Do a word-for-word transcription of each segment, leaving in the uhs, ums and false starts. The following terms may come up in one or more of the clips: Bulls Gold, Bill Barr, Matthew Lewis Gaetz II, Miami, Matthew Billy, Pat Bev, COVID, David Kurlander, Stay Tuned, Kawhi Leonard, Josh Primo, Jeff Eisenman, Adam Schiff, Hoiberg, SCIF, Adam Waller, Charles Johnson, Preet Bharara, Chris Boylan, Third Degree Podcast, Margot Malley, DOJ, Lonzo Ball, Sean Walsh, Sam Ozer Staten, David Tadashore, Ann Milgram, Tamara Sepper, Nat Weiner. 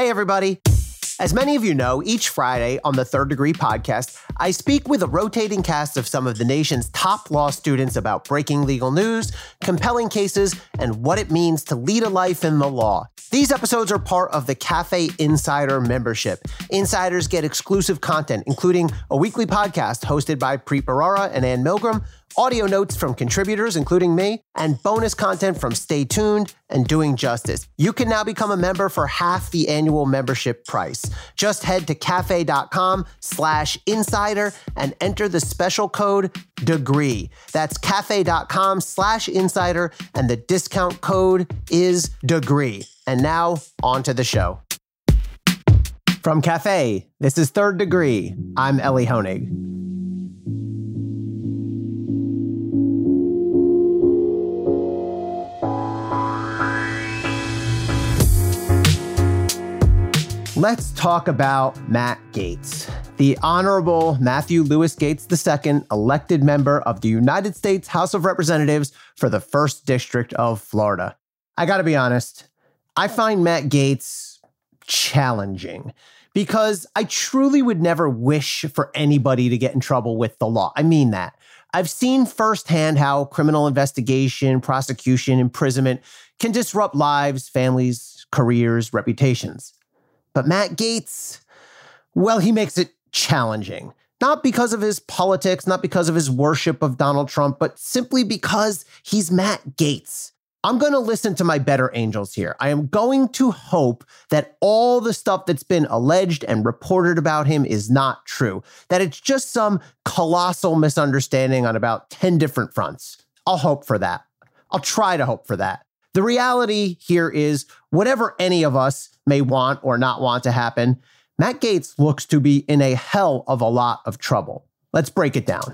Hey, everybody. As many of you know, each Friday on the Third Degree Podcast, I speak with a rotating cast of some of the nation's top law students about breaking legal news, compelling cases, and what it means to lead a life in the law. These episodes are part of the Cafe Insider membership. Insiders get exclusive content, including a weekly podcast hosted by Preet Bharara and Ann Milgram, audio notes from contributors, including me, and bonus content from Stay Tuned and Doing Justice. You can now become a member for half the annual membership price. Just head to cafe.com slash insider and enter the special code DEGREE. That's cafe.com slash insider, and the discount code is DEGREE. And now, on to the show. From Cafe, this is Third Degree. I'm Ellie Honig. Let's talk about Matt Gaetz. The Honorable Matthew Lewis Gaetz the Second, elected member of the United States House of Representatives for the First District of Florida. I gotta be honest, I find Matt Gaetz challenging because I truly would never wish for anybody to get in trouble with the law. I mean that. I've seen firsthand how criminal investigation, prosecution, imprisonment can disrupt lives, families, careers, reputations. But Matt Gaetz, well, he makes it challenging. Not because of his politics, not because of his worship of Donald Trump, but simply because he's Matt Gaetz. I'm going to listen to my better angels here. I am going to hope that all the stuff that's been alleged and reported about him is not true, that it's just some colossal misunderstanding on about ten different fronts. I'll hope for that. I'll try to hope for that. The reality here is, whatever any of us may want or not want to happen, Matt Gaetz looks to be in a hell of a lot of trouble. Let's break it down.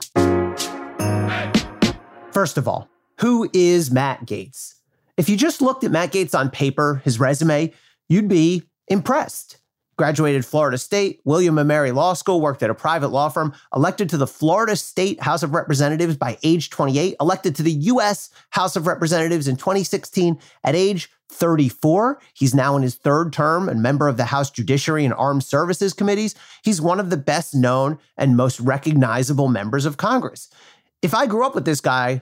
First of all, who is Matt Gaetz? If you just looked at Matt Gaetz on paper, his resume, you'd be impressed. Graduated Florida State, William and Mary Law School, worked at a private law firm, elected to the Florida State House of Representatives by age twenty-eight, elected to the U S House of Representatives in twenty sixteen at age thirty-four. He's now in his third term and member of the House Judiciary and Armed Services Committees. He's one of the best known and most recognizable members of Congress. If I grew up with this guy,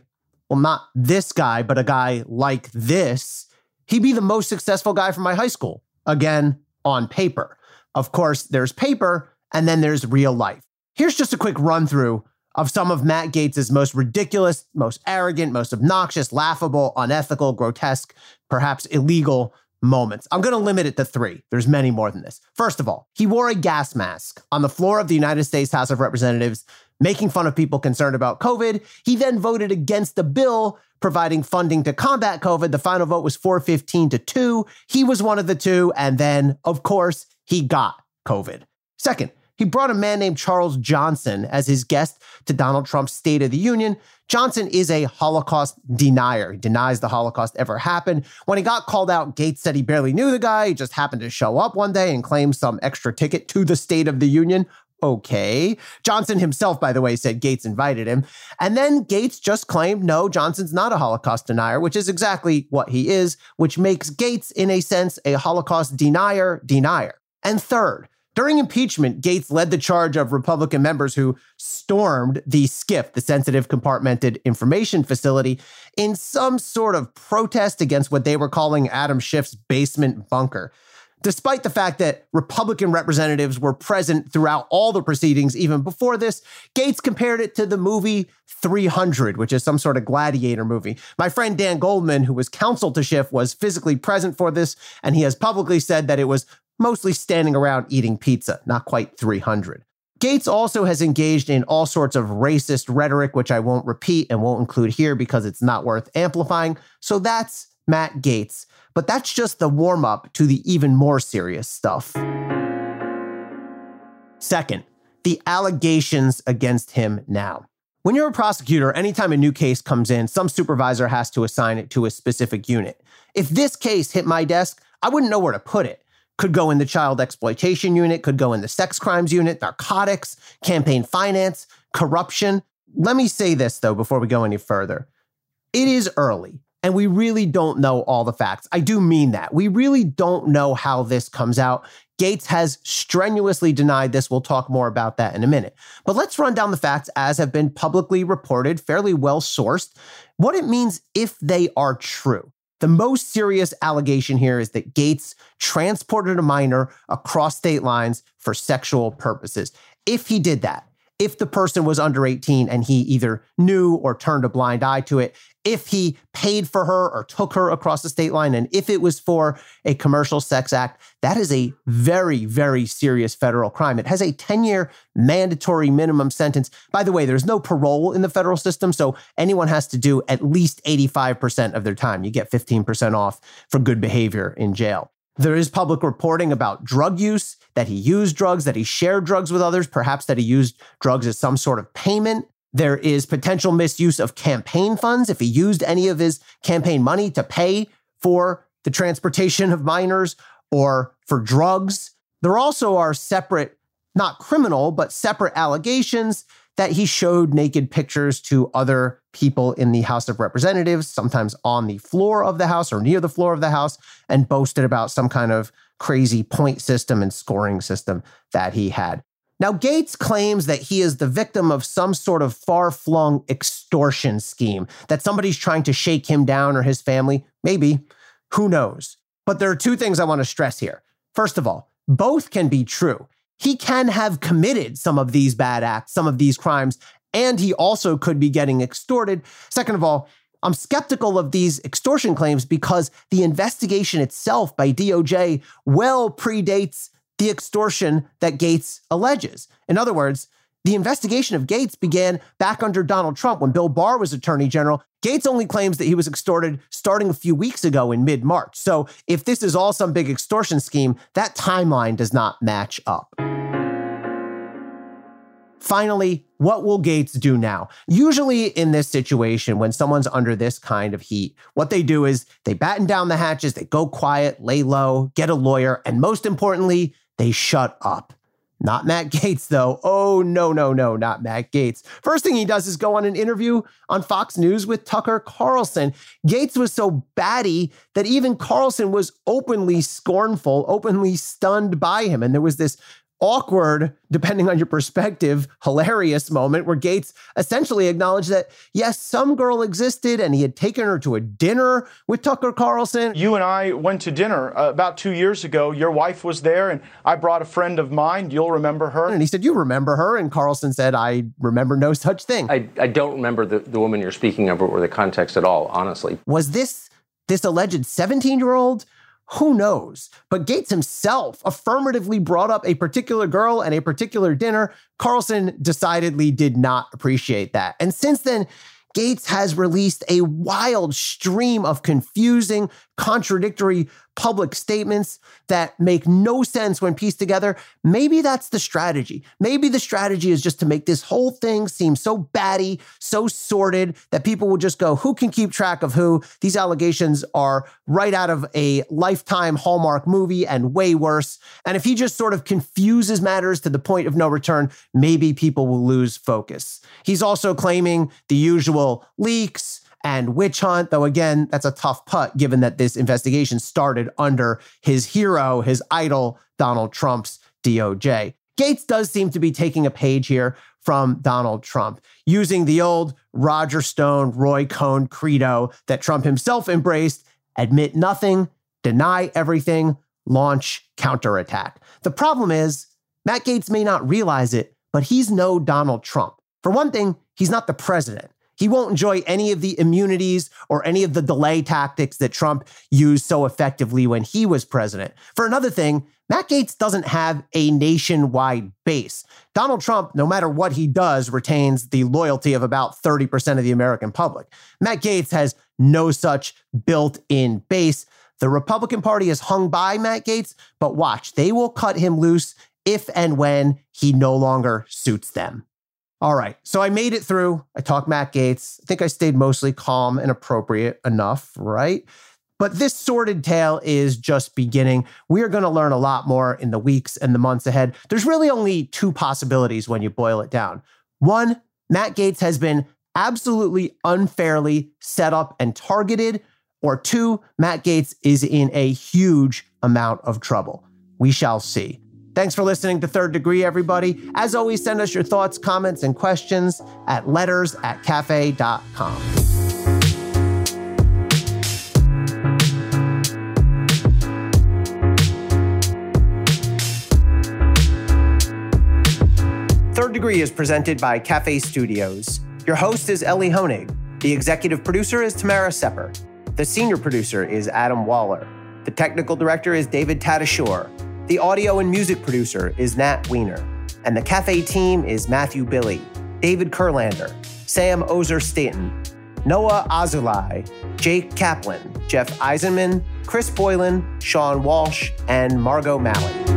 well, not this guy, but a guy like this, he'd be the most successful guy from my high school. Again, on paper. Of course, there's paper, and then there's real life. Here's just a quick run-through of some of Matt Gaetz's most ridiculous, most arrogant, most obnoxious, laughable, unethical, grotesque, perhaps illegal moments. I'm going to limit it to three. There's many more than this. First of all, he wore a gas mask on the floor of the United States House of Representatives, making fun of people concerned about COVID. He then voted against a bill providing funding to combat COVID. The final vote was four fifteen to two. He was one of the two. And then, of course, he got COVID. Second, he brought a man named Charles Johnson as his guest to Donald Trump's State of the Union. Johnson is a Holocaust denier. He denies the Holocaust ever happened. When he got called out, Gaetz said he barely knew the guy. He just happened to show up one day and claimed some extra ticket to the State of the Union. Okay. Johnson himself, by the way, said Gaetz invited him. And then Gaetz just claimed, no, Johnson's not a Holocaust denier, which is exactly what he is, which makes Gaetz, in a sense, a Holocaust denier denier. And third, during impeachment, Gaetz led the charge of Republican members who stormed the SCIF, the Sensitive Compartmented Information Facility, in some sort of protest against what they were calling Adam Schiff's basement bunker. Despite the fact that Republican representatives were present throughout all the proceedings, even before this, Gaetz compared it to the movie three hundred, which is some sort of gladiator movie. My friend Dan Goldman, who was counsel to Schiff, was physically present for this, and he has publicly said that it was mostly standing around eating pizza, not quite three hundred. Gaetz also has engaged in all sorts of racist rhetoric, which I won't repeat and won't include here because it's not worth amplifying. So that's Matt Gaetz. But that's just the warm-up to the even more serious stuff. Second, the allegations against him now. When you're a prosecutor, anytime a new case comes in, some supervisor has to assign it to a specific unit. If this case hit my desk, I wouldn't know where to put it. Could go in the child exploitation unit, could go in the sex crimes unit, narcotics, campaign finance, corruption. Let me say this, though, before we go any further. It is early. And we really don't know all the facts. I do mean that. We really don't know how this comes out. Gaetz has strenuously denied this. We'll talk more about that in a minute. But let's run down the facts as have been publicly reported, fairly well sourced, what it means if they are true. The most serious allegation here is that Gaetz transported a minor across state lines for sexual purposes. If he did that, if the person was under eighteen and he either knew or turned a blind eye to it, if he paid for her or took her across the state line, and if it was for a commercial sex act, that is a very, very serious federal crime. It has a ten-year mandatory minimum sentence. By the way, there's no parole in the federal system, so anyone has to do at least eighty-five percent of their time. You get fifteen percent off for good behavior in jail. There is public reporting about drug use, that he used drugs, that he shared drugs with others, perhaps that he used drugs as some sort of payment. There is potential misuse of campaign funds if he used any of his campaign money to pay for the transportation of minors or for drugs. There also are separate, not criminal, but separate allegations that he showed naked pictures to other people in the House of Representatives, sometimes on the floor of the House or near the floor of the House, and boasted about some kind of crazy point system and scoring system that he had. Now, Gaetz claims that he is the victim of some sort of far-flung extortion scheme, that somebody's trying to shake him down or his family, maybe, who knows. But there are two things I want to stress here. First of all, both can be true. He can have committed some of these bad acts, some of these crimes, and he also could be getting extorted. Second of all, I'm skeptical of these extortion claims because the investigation itself by D O J well predates the extortion that Gaetz alleges. In other words, the investigation of Gaetz began back under Donald Trump when Bill Barr was attorney general. Gaetz only claims that he was extorted starting a few weeks ago in mid-March. So if this is all some big extortion scheme, that timeline does not match up. Finally, what will Gaetz do now? Usually in this situation, when someone's under this kind of heat, what they do is they batten down the hatches, they go quiet, lay low, get a lawyer, and most importantly, they shut up. Not Matt Gaetz, though. Oh, no, no, no, not Matt Gaetz. First thing he does is go on an interview on Fox News with Tucker Carlson. Gaetz was so batty that even Carlson was openly scornful, openly stunned by him. And there was this awkward, depending on your perspective, hilarious moment where Gaetz essentially acknowledged that, yes, some girl existed and he had taken her to a dinner with Tucker Carlson. You and I went to dinner uh, about two years ago. Your wife was there and I brought a friend of mine. You'll remember her. And he said, you remember her? And Carlson said, I remember no such thing. I, I don't remember the, the woman you're speaking of or the context at all, honestly. Was this this alleged seventeen-year-old? Who knows? But Gaetz himself affirmatively brought up a particular girl and a particular dinner. Carlson decidedly did not appreciate that. And since then, Gaetz has released a wild stream of confusing, contradictory public statements that make no sense when pieced together. Maybe that's the strategy. Maybe the strategy is just to make this whole thing seem so batty, so sordid, that people will just go, who can keep track of who? These allegations are right out of a Lifetime Hallmark movie and way worse. And if he just sort of confuses matters to the point of no return, maybe people will lose focus. He's also claiming the usual leaks and witch hunt, though again, that's a tough putt given that this investigation started under his hero, his idol, Donald Trump's D O J. Gaetz does seem to be taking a page here from Donald Trump, using the old Roger Stone, Roy Cohn credo that Trump himself embraced: admit nothing, deny everything, launch counterattack. The problem is, Matt Gaetz may not realize it, but he's no Donald Trump. For one thing, he's not the president. He won't enjoy any of the immunities or any of the delay tactics that Trump used so effectively when he was president. For another thing, Matt Gaetz doesn't have a nationwide base. Donald Trump, no matter what he does, retains the loyalty of about thirty percent of the American public. Matt Gaetz has no such built-in base. The Republican Party is hung by Matt Gaetz, but watch, they will cut him loose if and when he no longer suits them. All right, so I made it through. I talked Matt Gaetz. I think I stayed mostly calm and appropriate enough, right? But this sordid tale is just beginning. We are going to learn a lot more in the weeks and the months ahead. There's really only two possibilities when you boil it down. One, Matt Gaetz has been absolutely unfairly set up and targeted or two, Matt Gaetz is in a huge amount of trouble. We shall see. Thanks for listening to Third Degree, everybody. As always, send us your thoughts, comments, and questions at letters at cafe dot com. Third Degree is presented by Cafe Studios. Your host is Ellie Honig. The executive producer is Tamara Sepper. The senior producer is Adam Waller. The technical director is David Tadashore. The audio and music producer is Nat Weiner. And the Cafe team is Matthew Billy, David Kurlander, Sam Ozer Staten, Noah Azulai, Jake Kaplan, Jeff Eisenman, Chris Boylan, Sean Walsh, and Margot Malley.